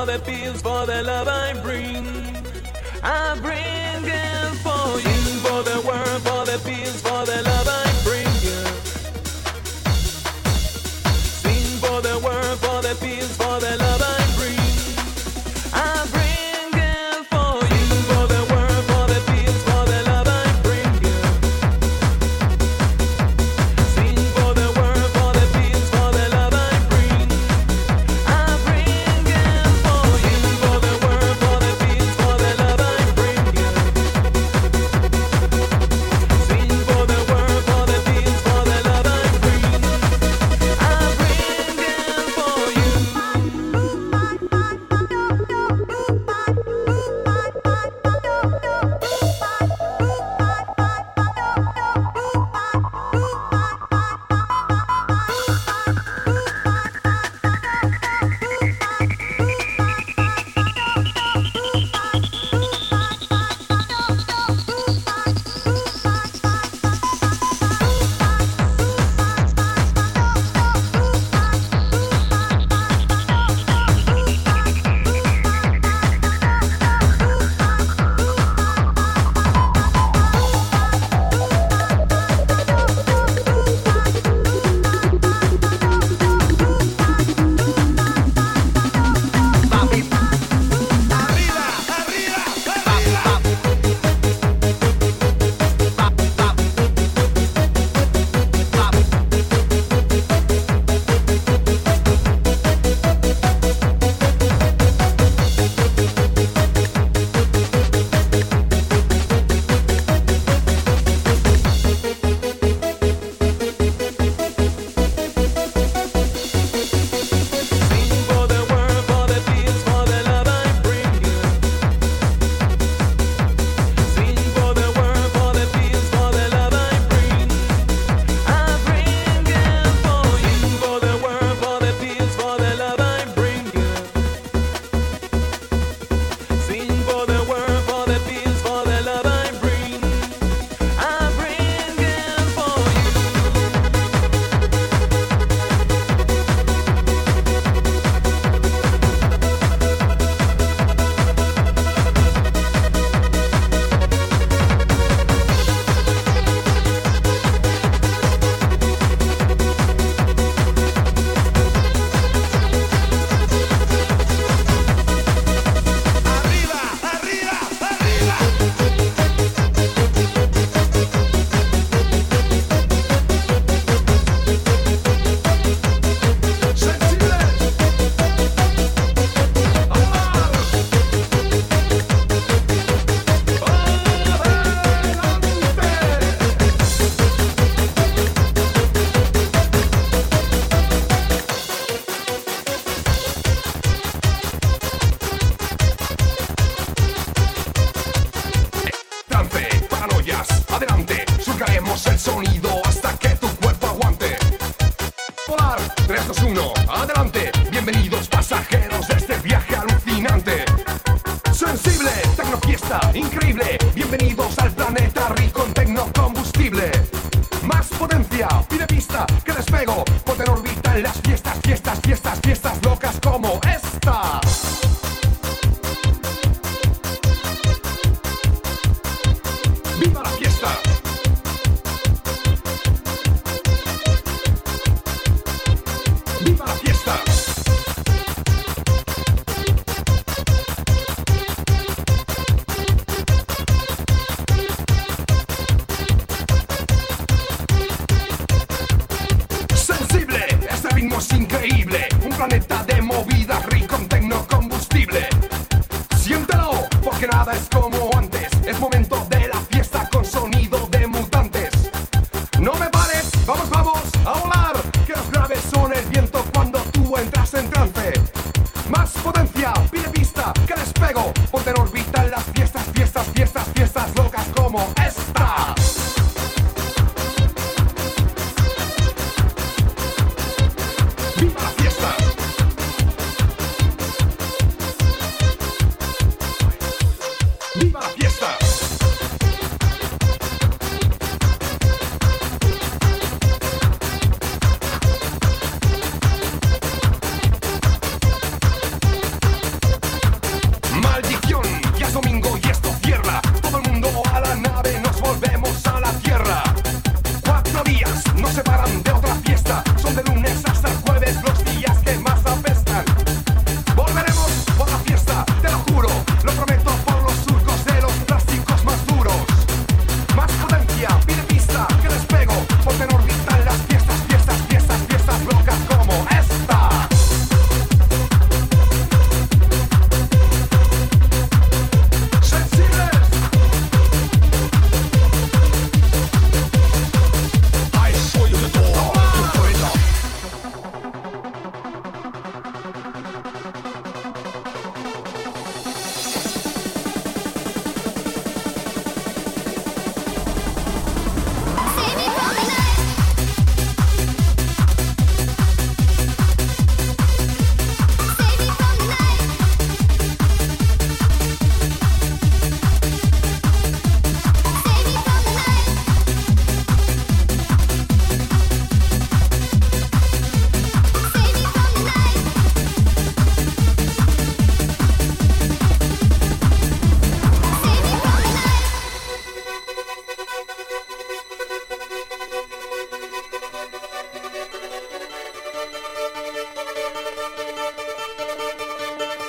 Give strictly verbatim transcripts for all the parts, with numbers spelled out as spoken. for the pills, for the love I bring. I bring it for you, for the world, for the pills, for the love I bring you. Sing for the world, for the pills, for the love I bring. I bring it for you, for the world, for the pills, for the love I bring you. Sing for the world, for the pills, for the love I bring. I bring it for you, for the world, for the pills, for the love I bring you. Sing for the world, for the pills, for the love I bring. I bring it for you.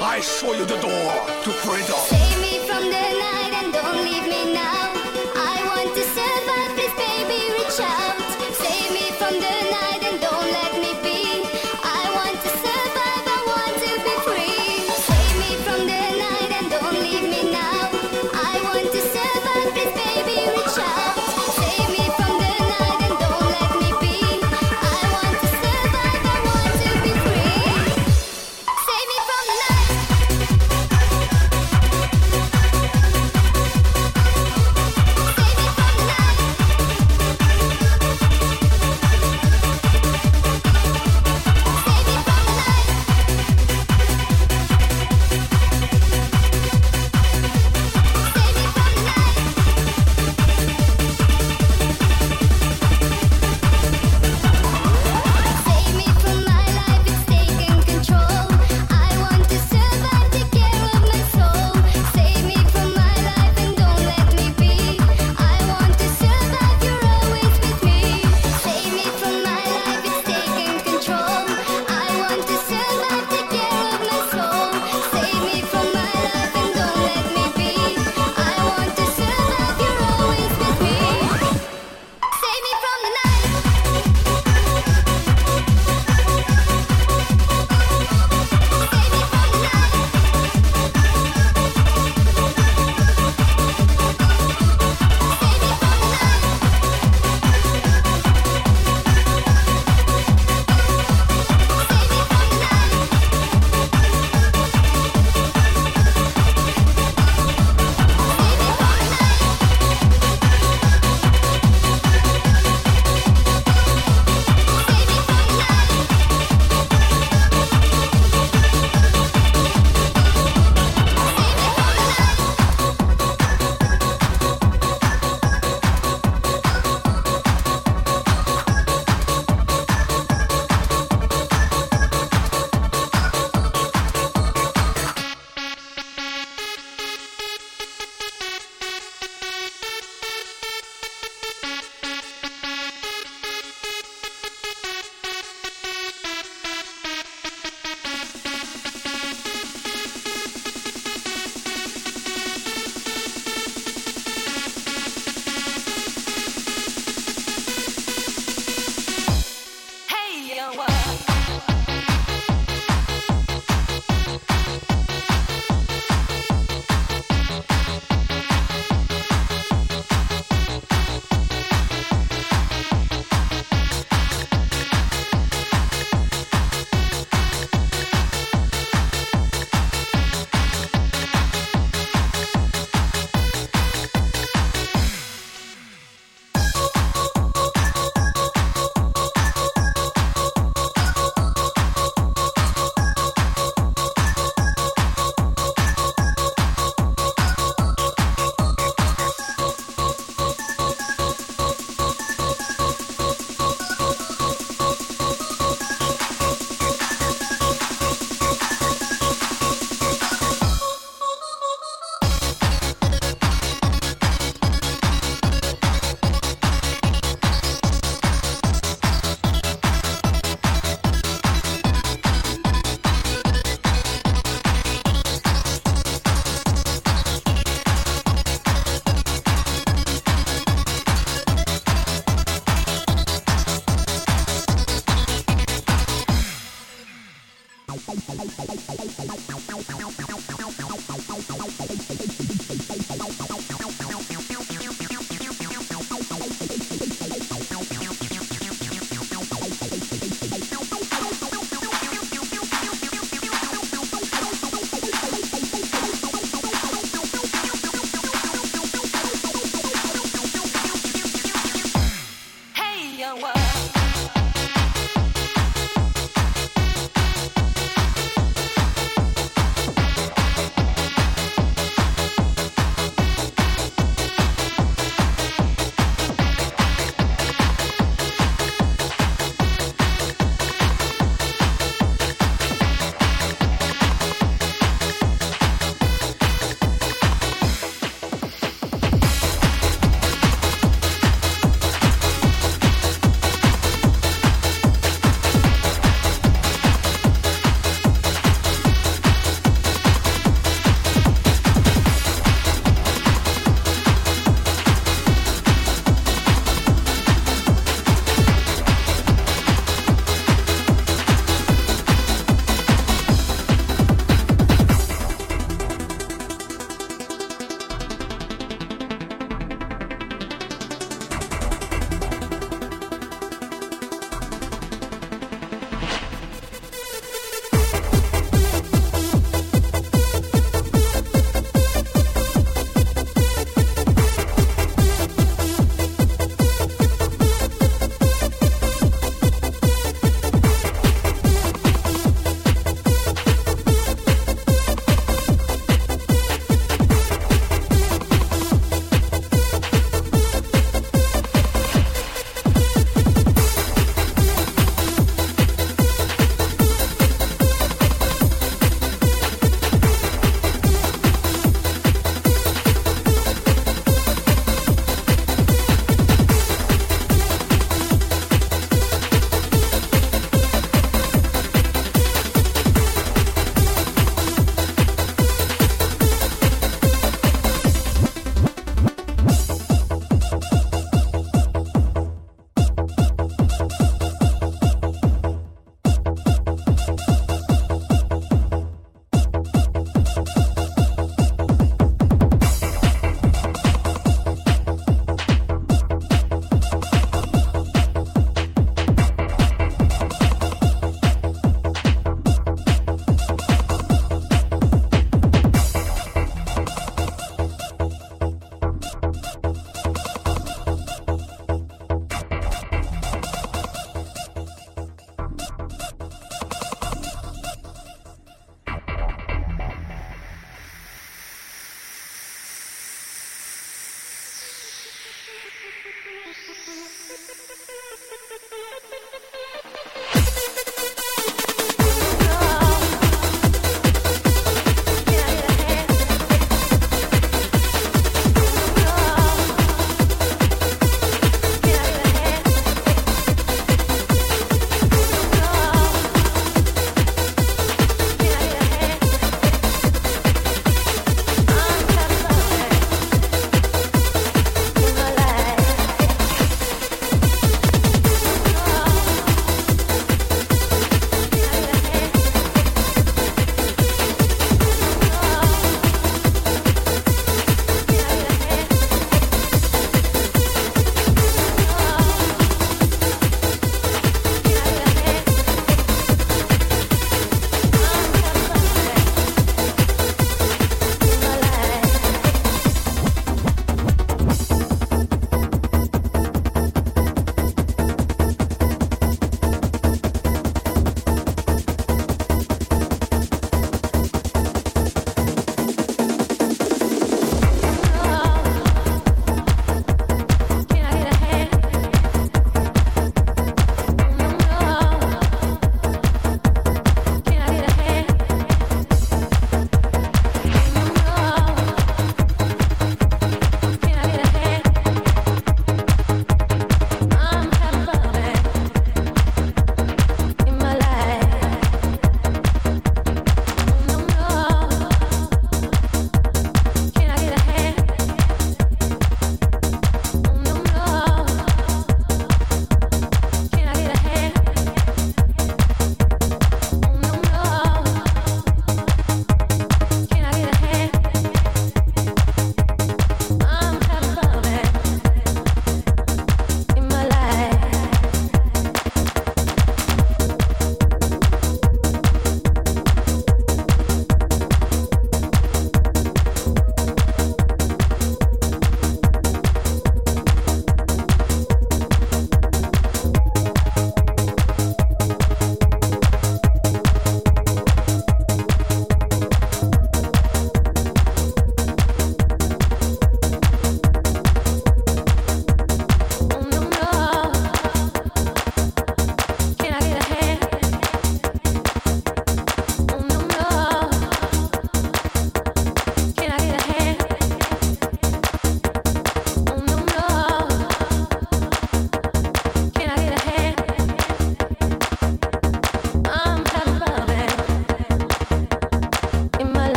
I show you the door to freedom. Save me from the night and don't leave me now. I want to survive, please baby, reach out. Save me from the night and don't let me be. I want to survive, I want to be free. Save me from the night and don't leave me now. I want to survive, please baby, reach out. Save me from the night and don't let me be. I want to survive, I want to be free. Save me from the night.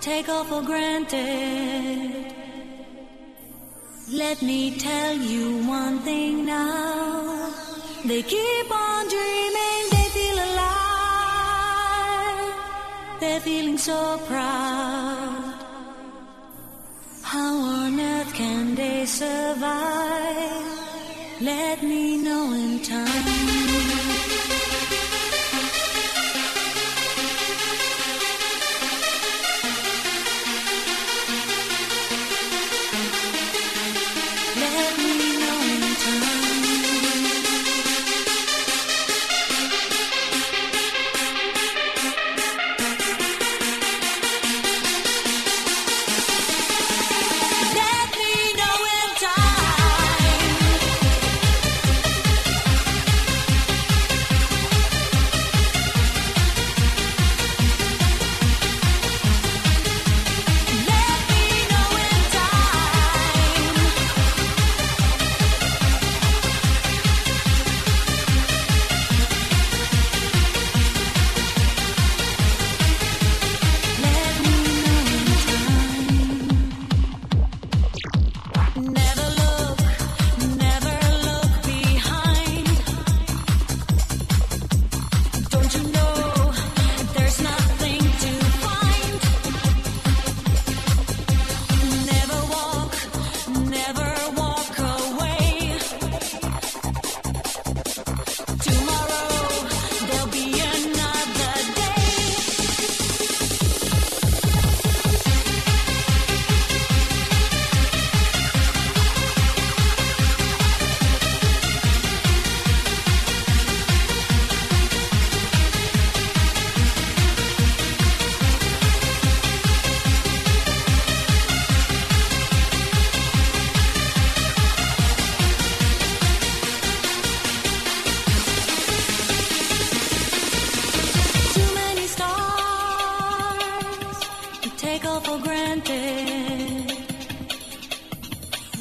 take all for granted. Let me tell you one thing now. They keep on dreaming, they feel alive. They're feeling so proud. How on earth can they survive? Let me know in time.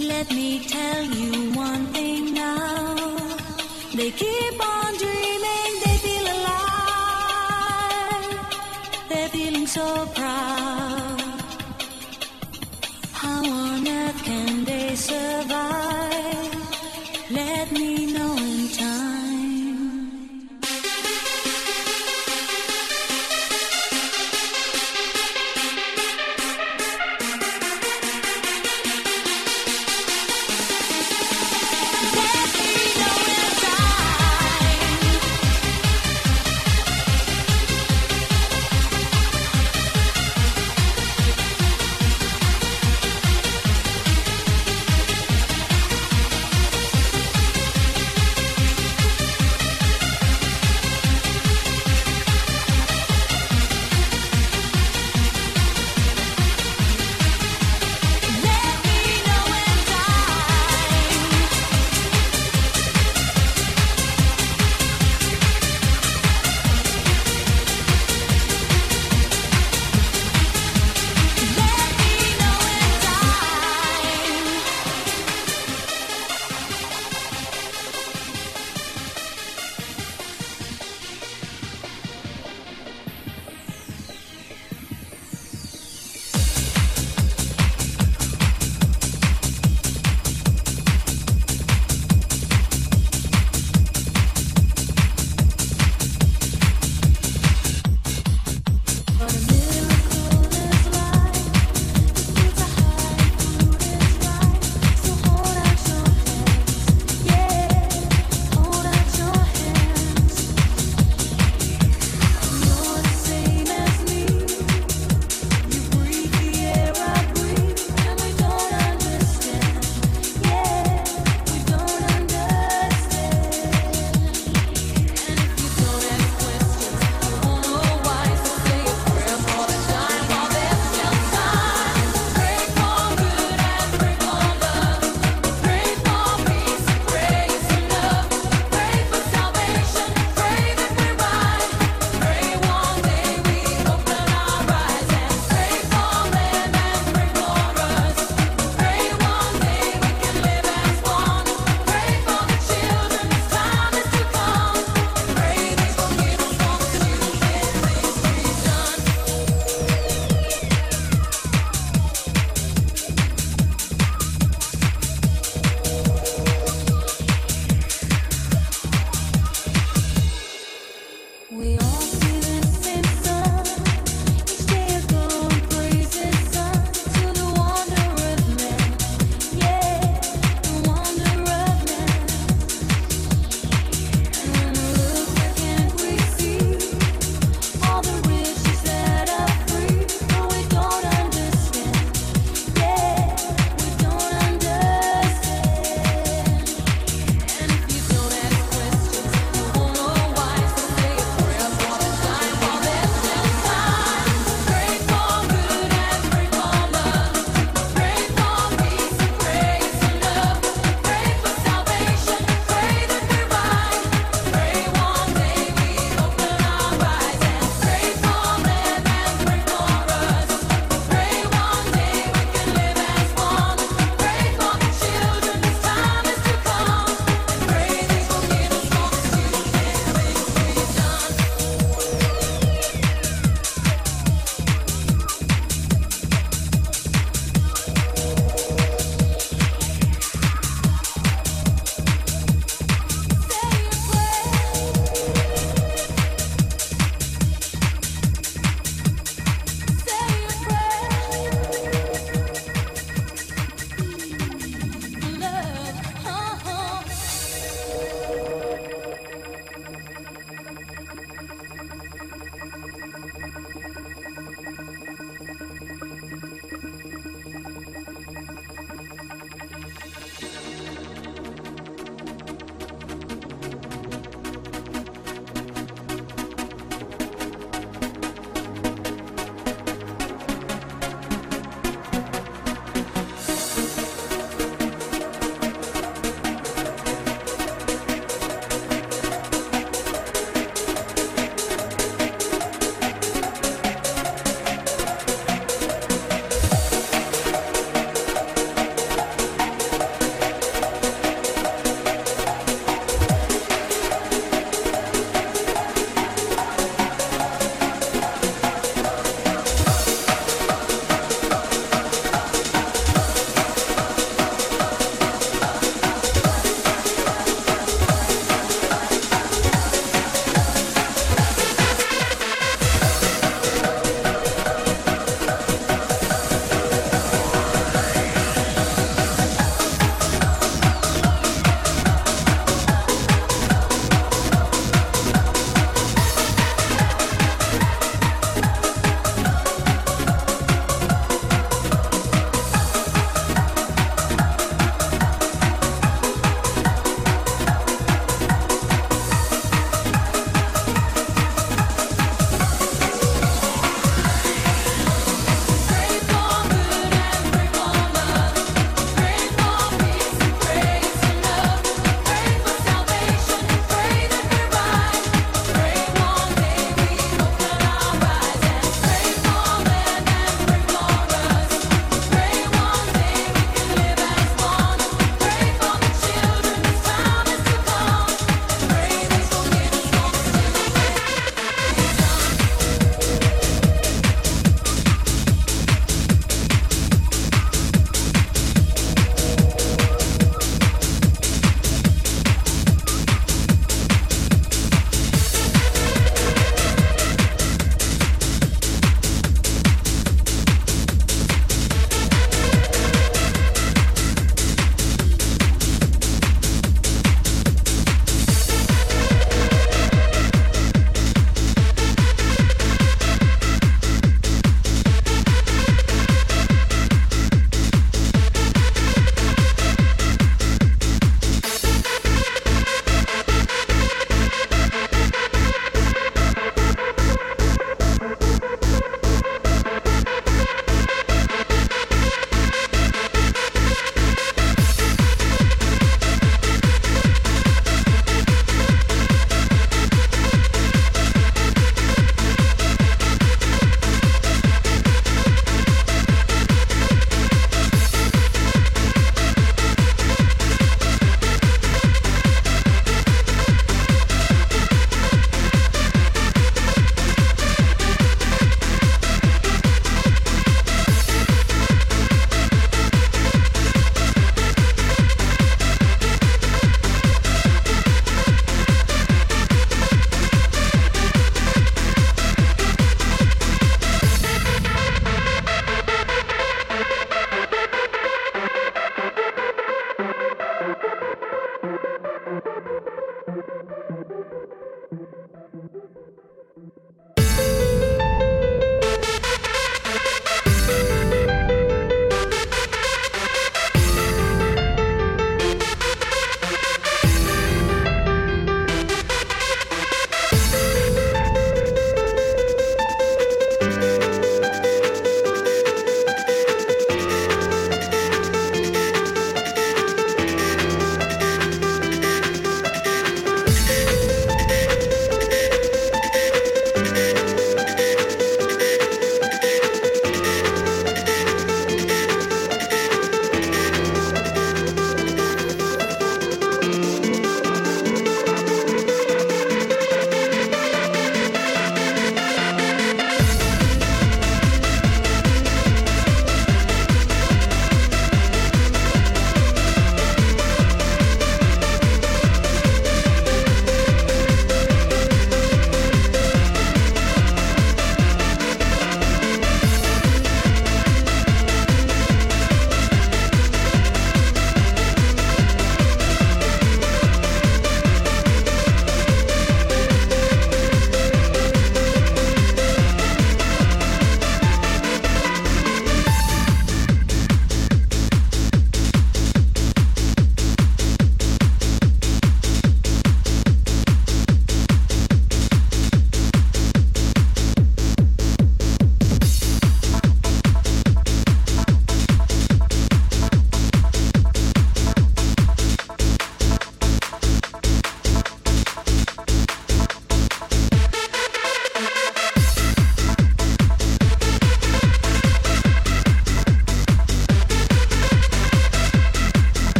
Let me tell you one thing now. They keep on dreaming, they feel alive. They're feeling so proud. How on earth can they survive? Let me know in time.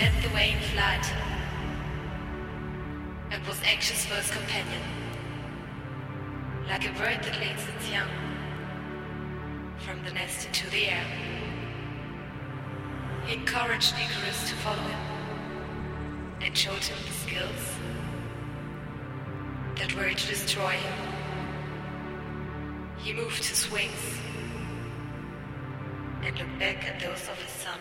dead the way in flight, and was anxious for his companion, like a bird that leads its young from the nest into the air. He encouraged Icarus to follow him, and showed him the skills that were to destroy him. He moved his wings, and looked back at those of his son.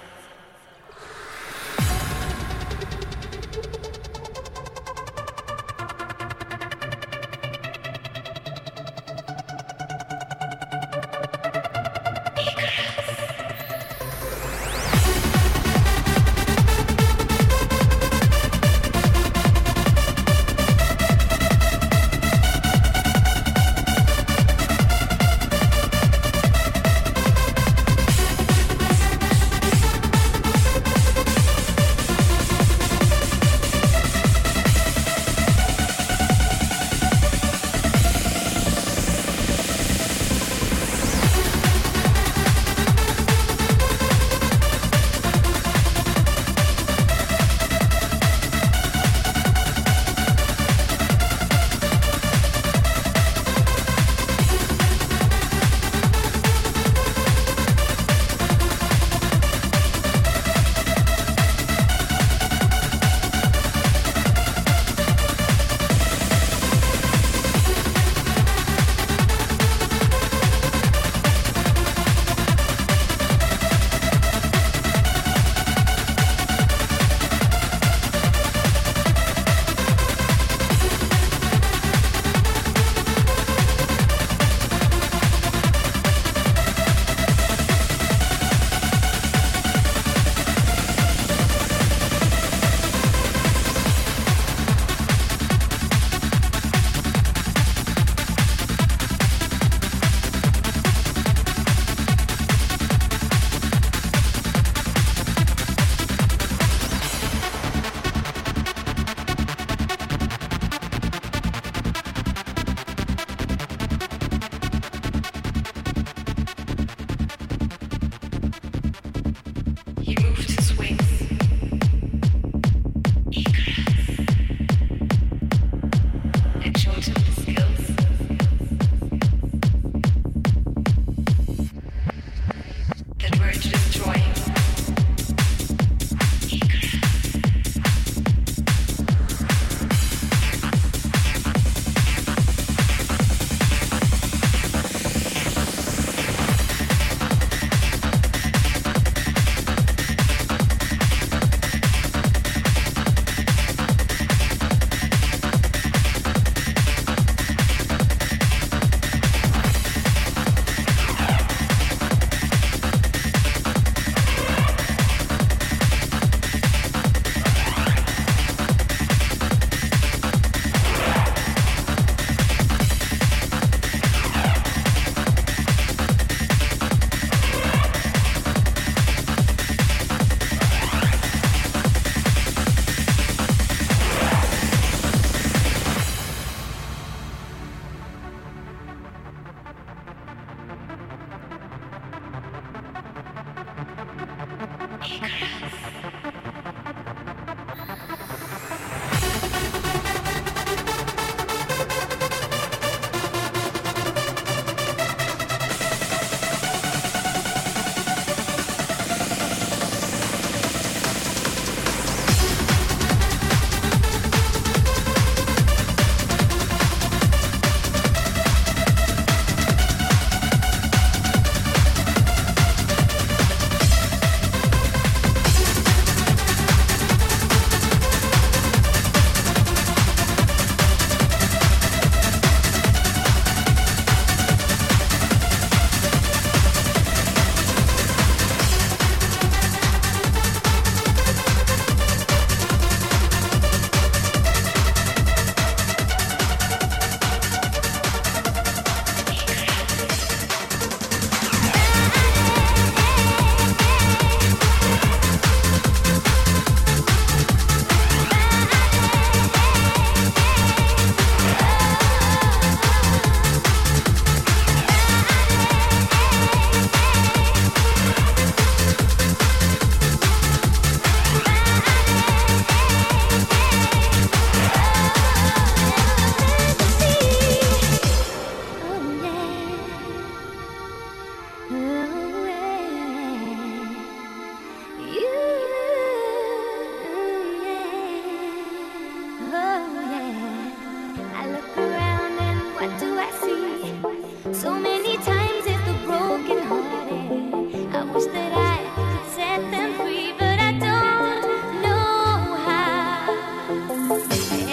I see. So many times it's the broken hearted. I wish that I could set them free, but I don't know how.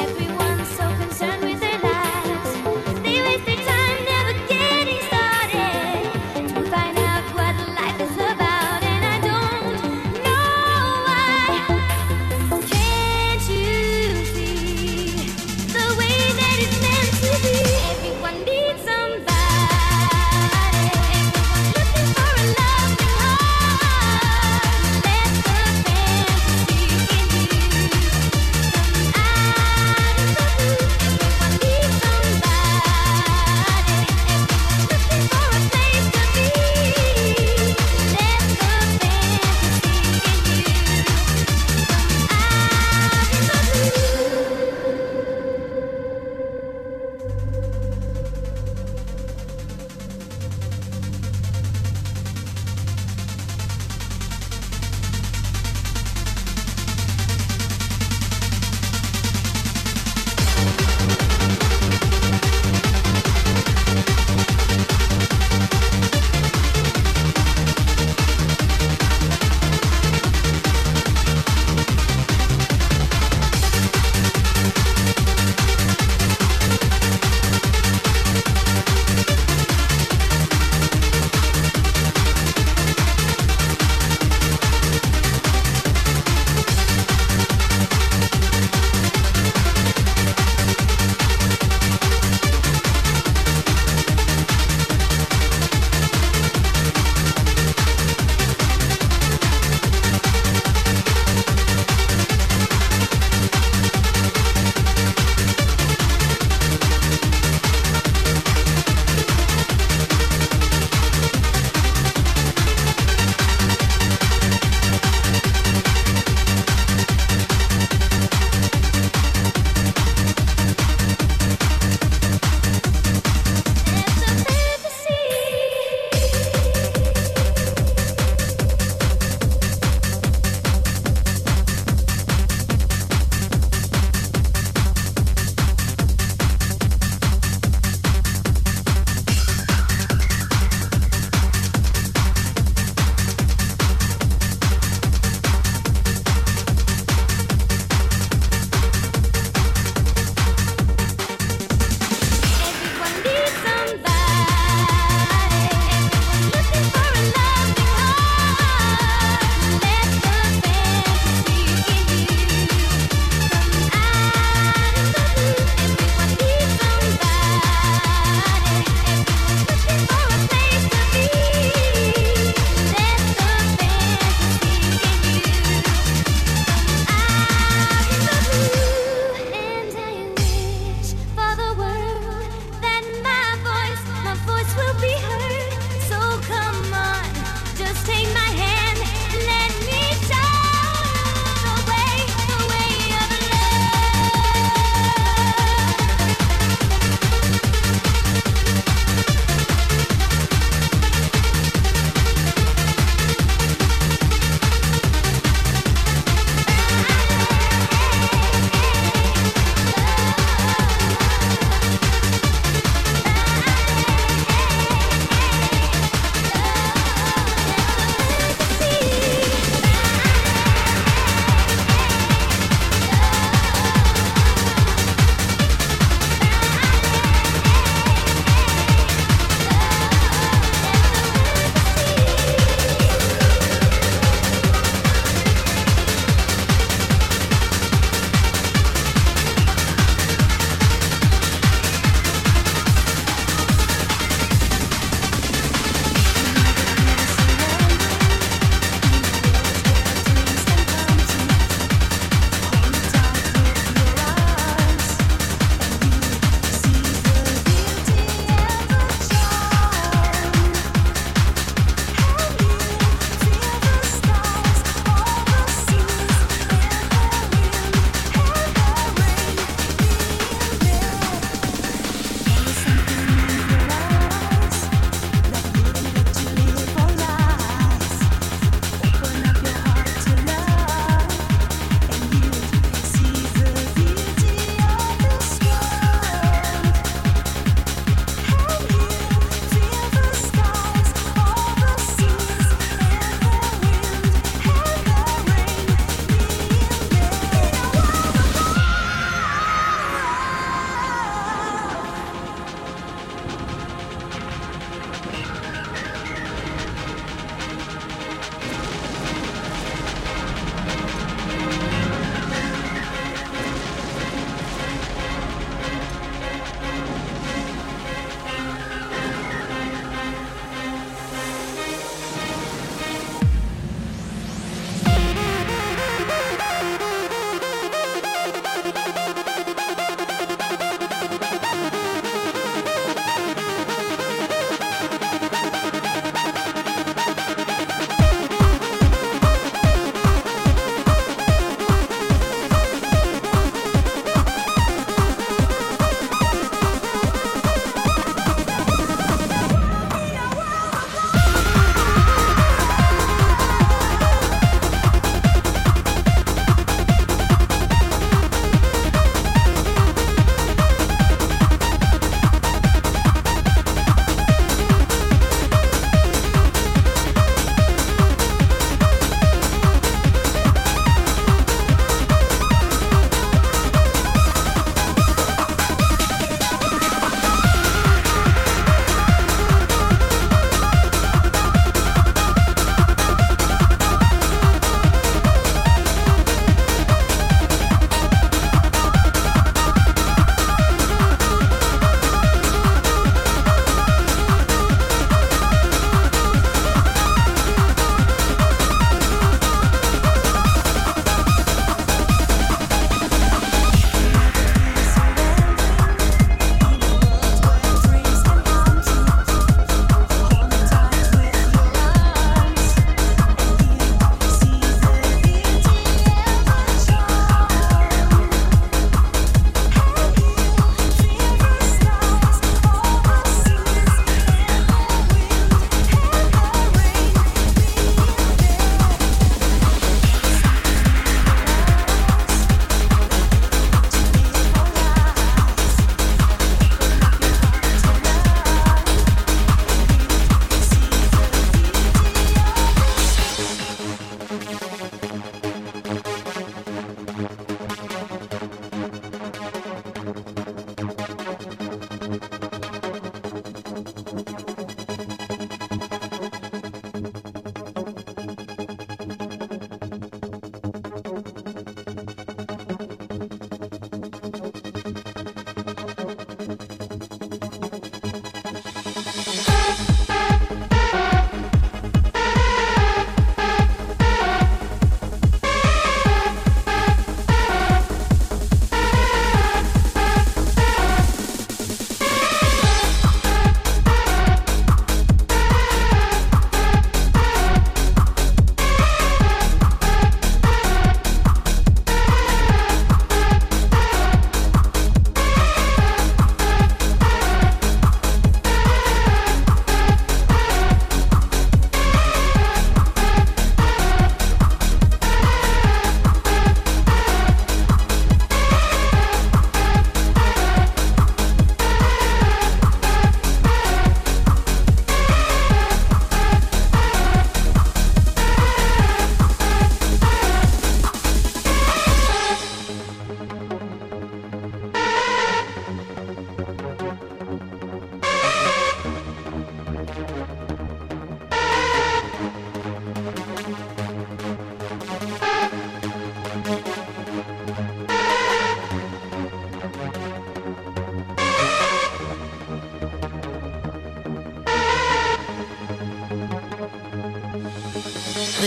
Everyone's so concerned with their lives. They waste their time never getting started to find out what life is about, and I don't know why. Can't you see the way that it's meant to be? Everyone needs somebody.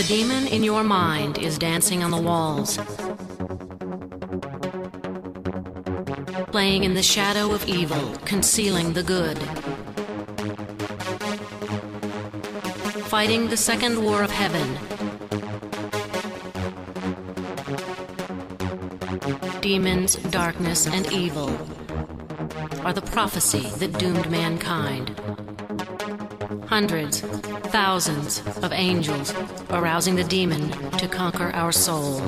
The demon in your mind is dancing on the walls, playing in the shadow of evil, concealing the good, fighting the second war of heaven. Demons, darkness, and evil are the prophecy that doomed mankind. Hundreds, thousands of angels arousing the demon to conquer our soul.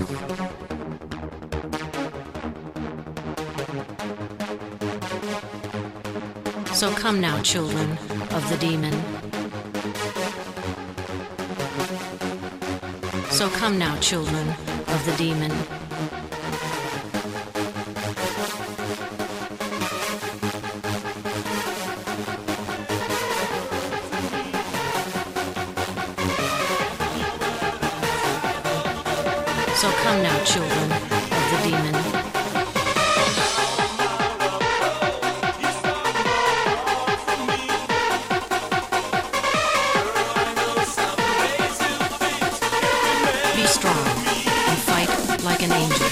So come now, children of the demon. So come now, children of the demon. So come now, children of the demon. Be strong and fight like an angel.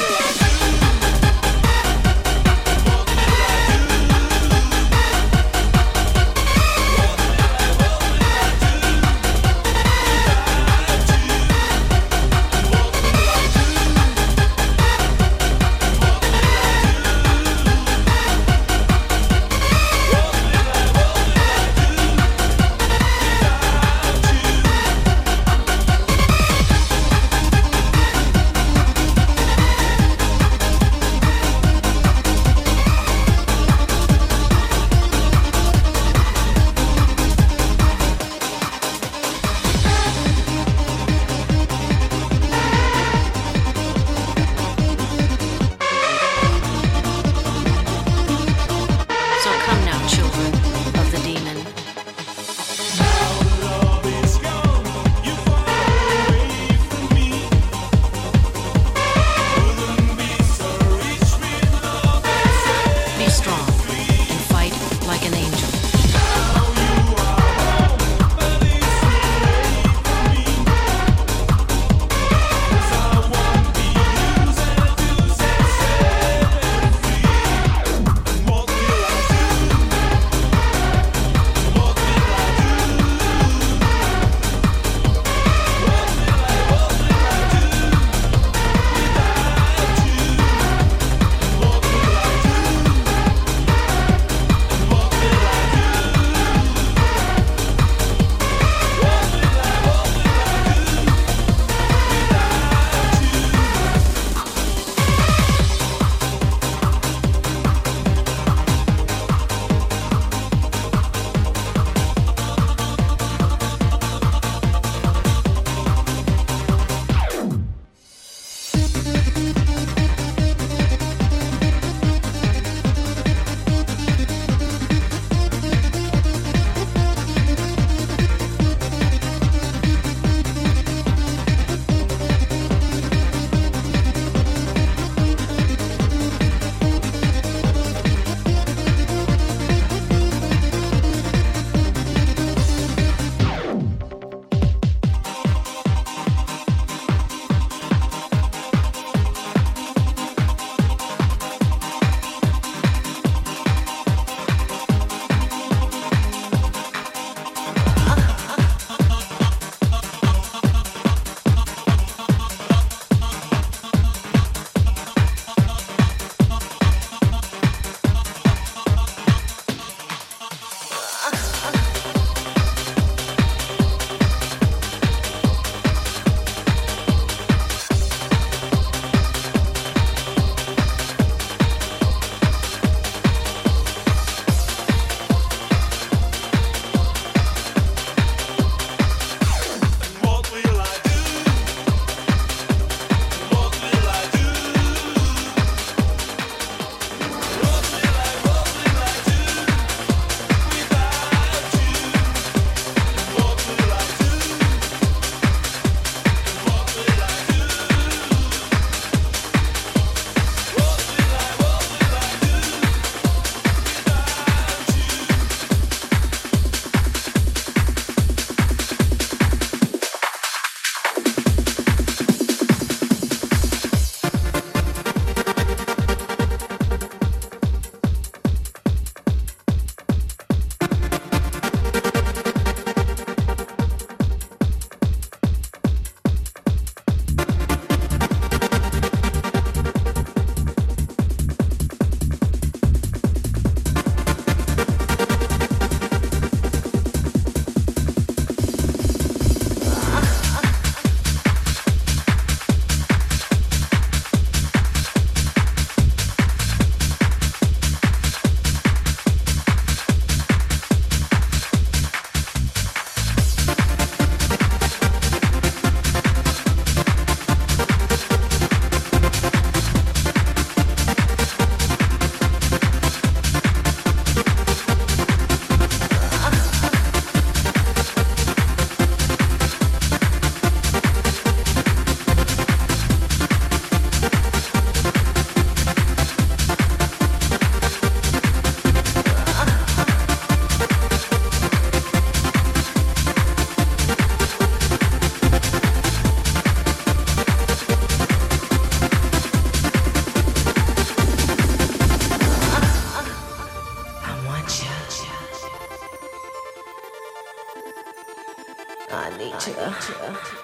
culture.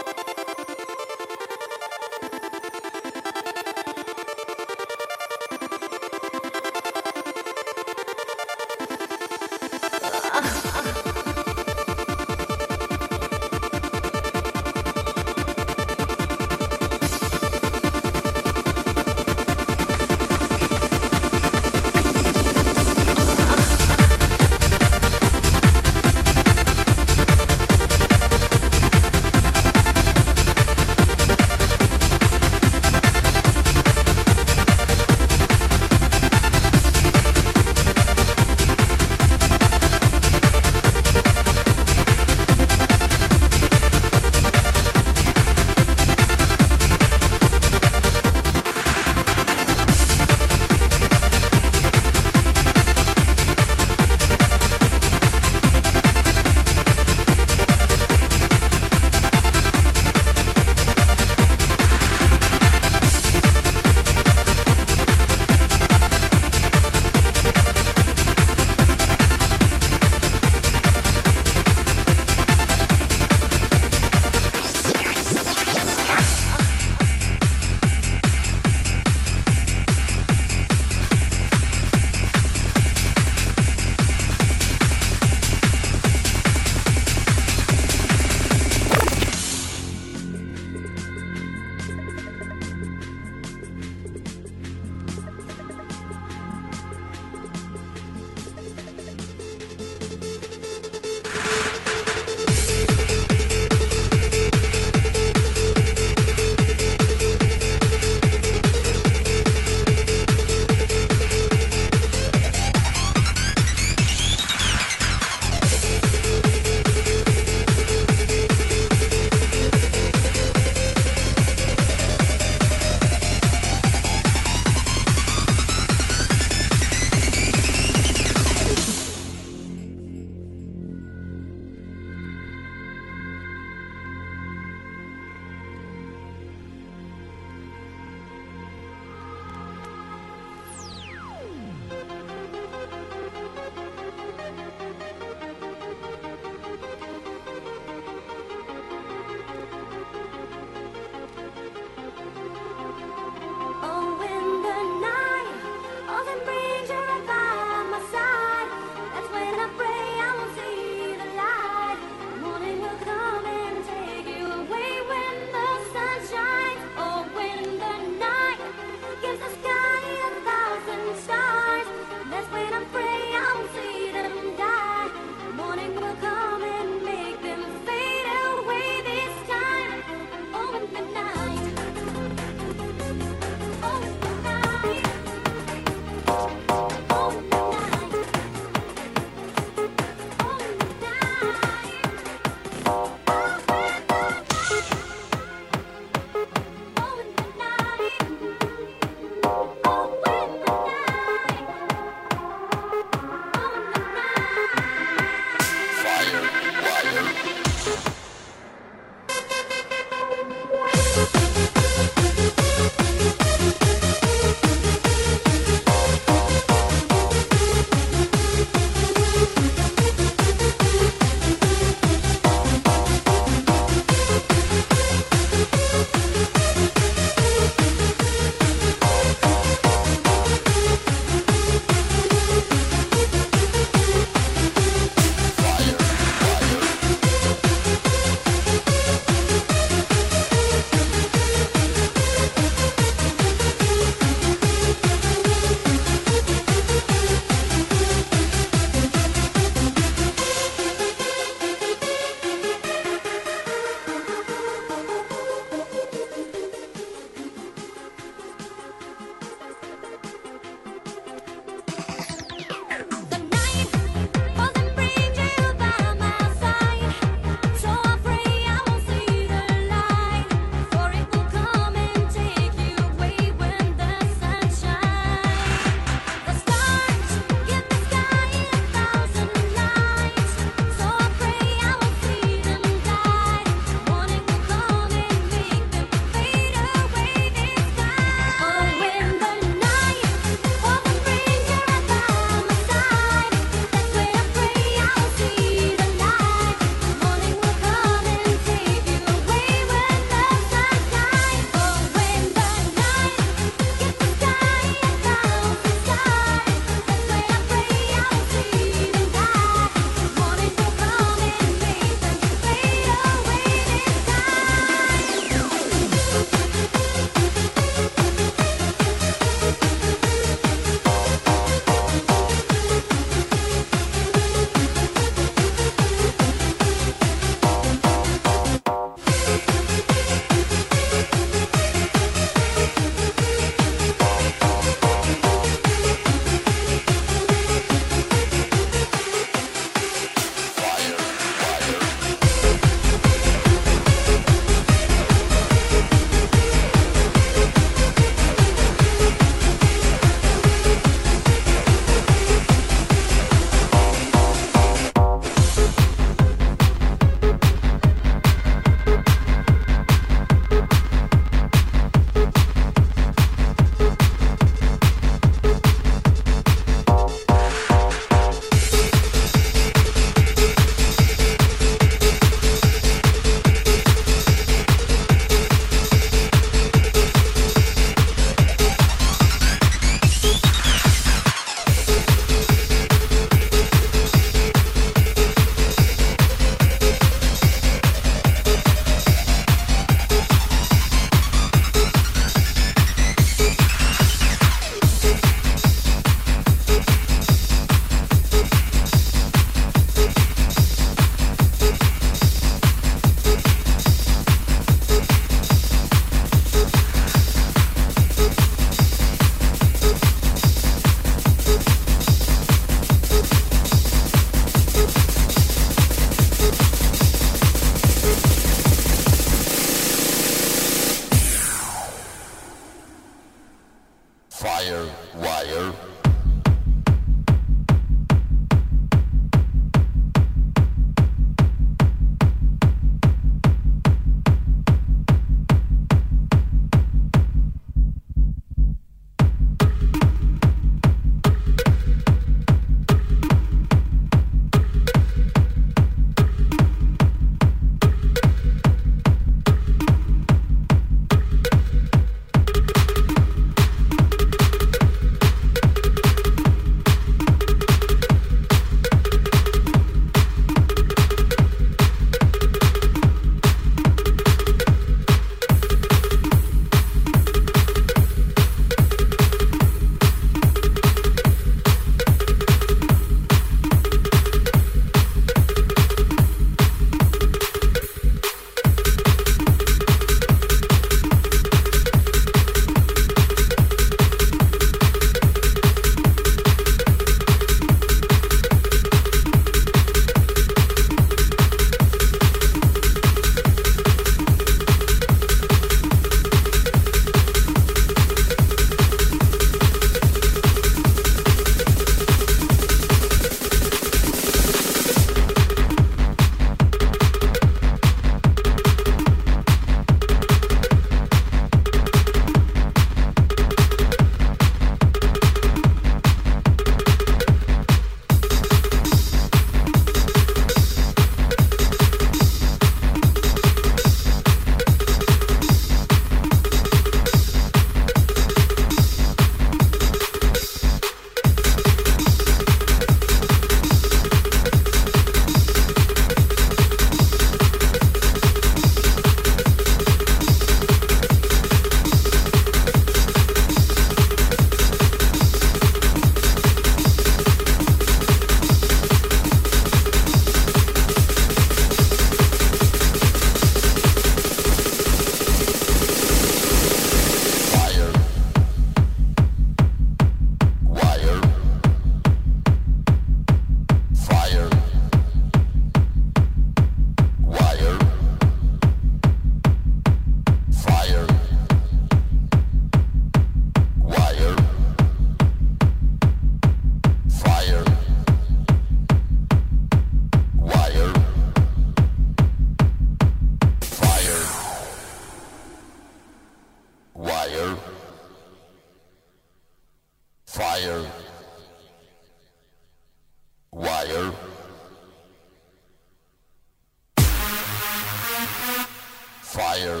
fire,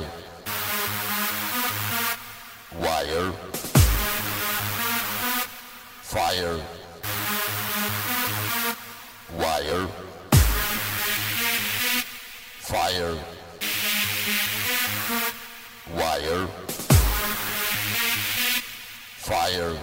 wire, fire, wire, fire, wire, fire, wire.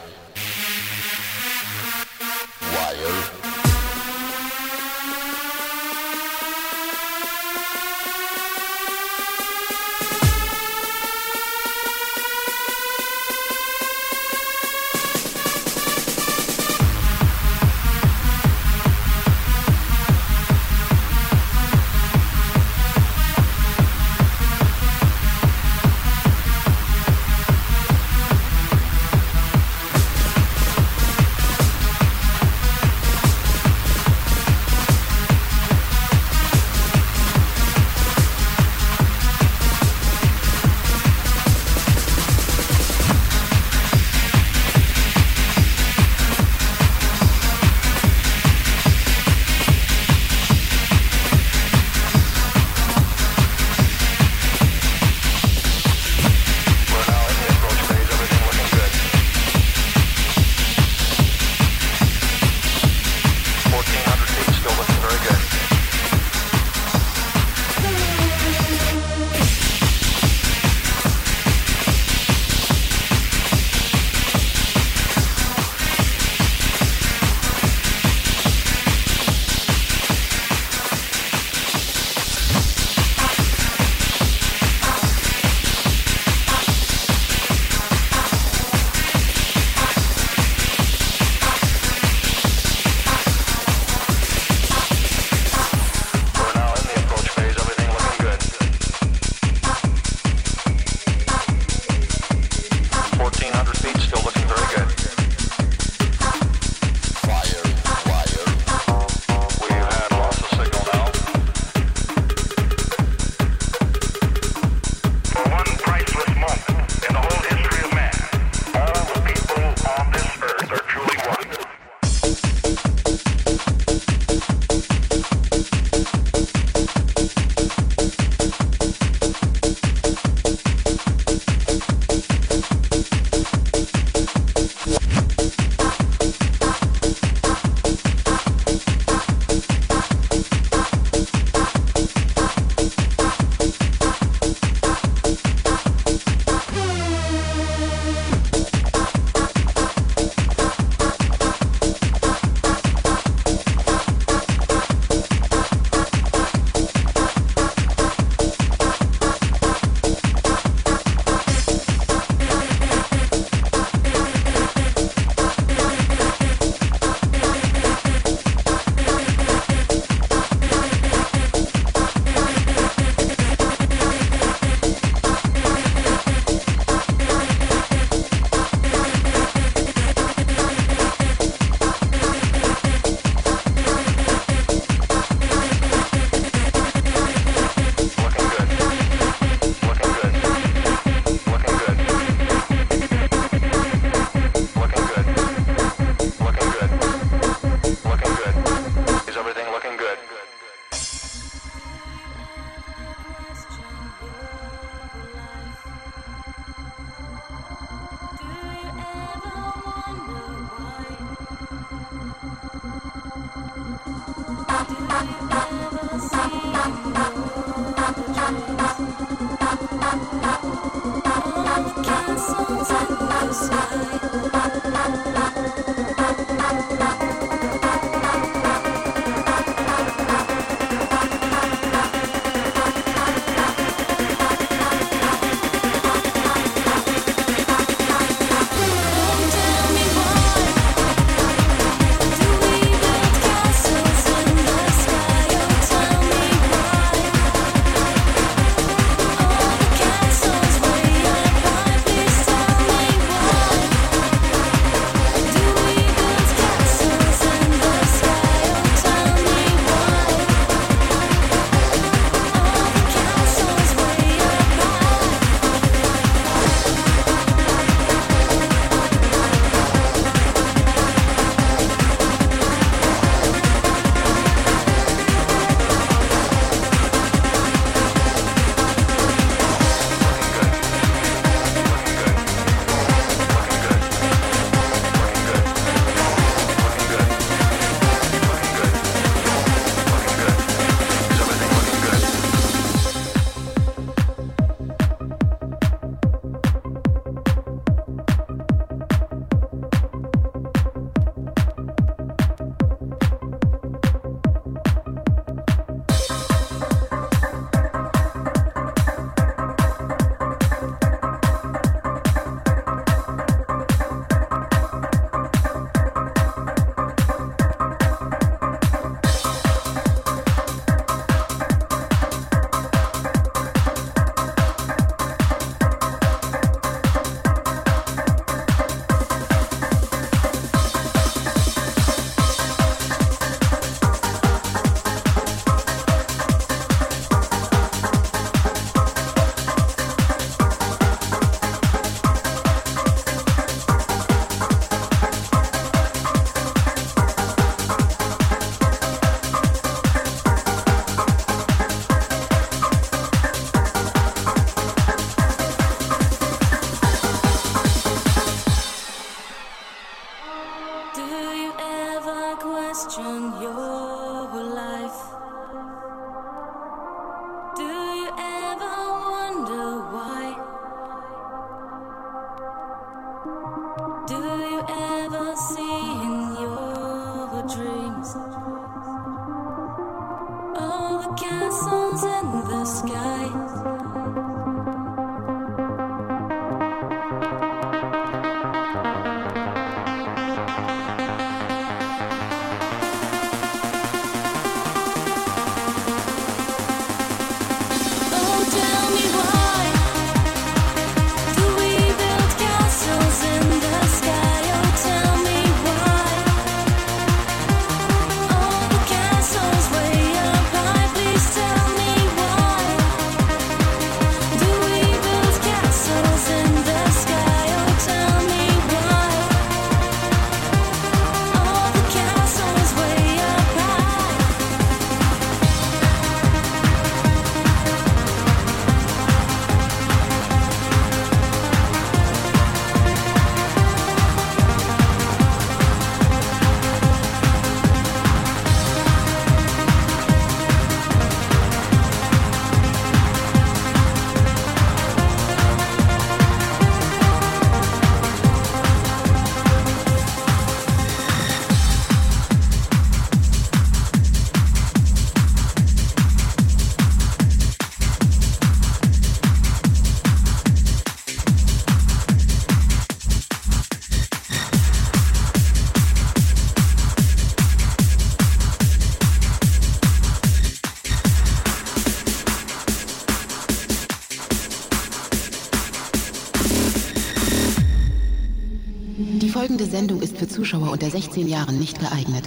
Die Sendung ist für Zuschauer unter sechzehn Jahren nicht geeignet.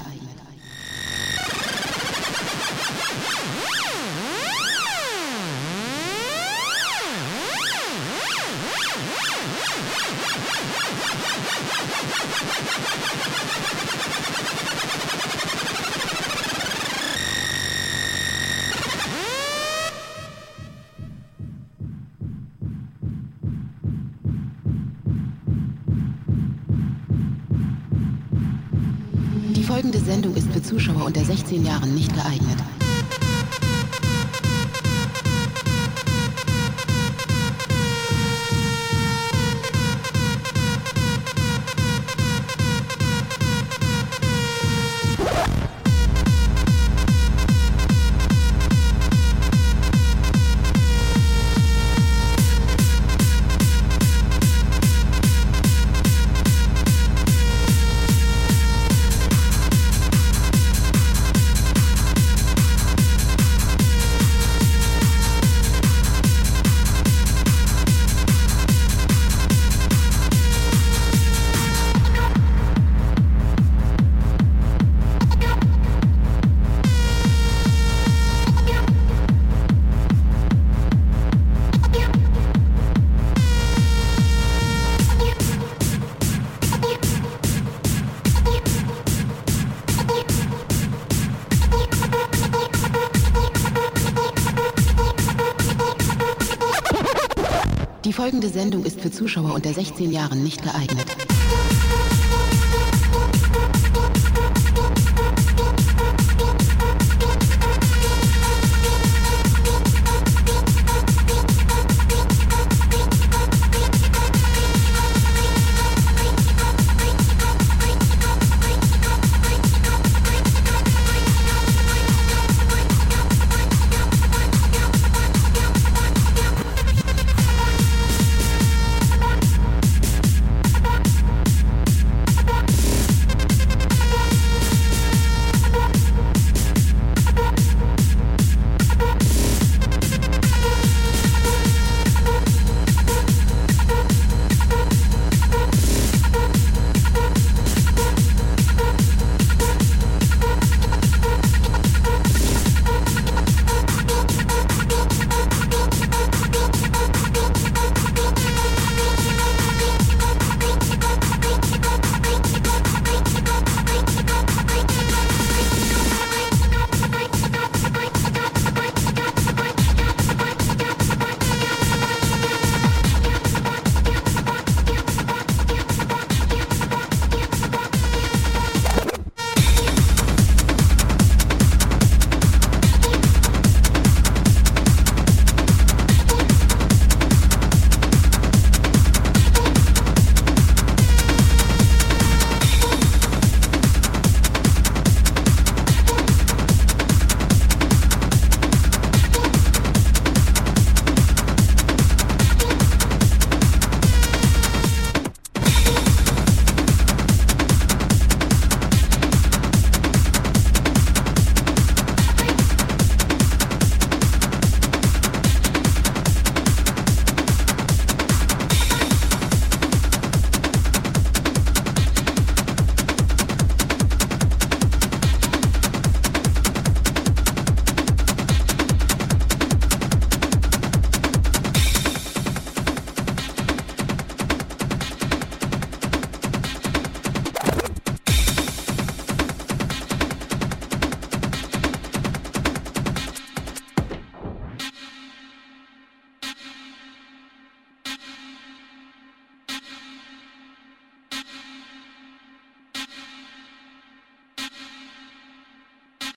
Zuschauer unter sechzehn Jahren nicht geeignet. Die folgende Sendung ist für Zuschauer unter sechzehn Jahren nicht geeignet.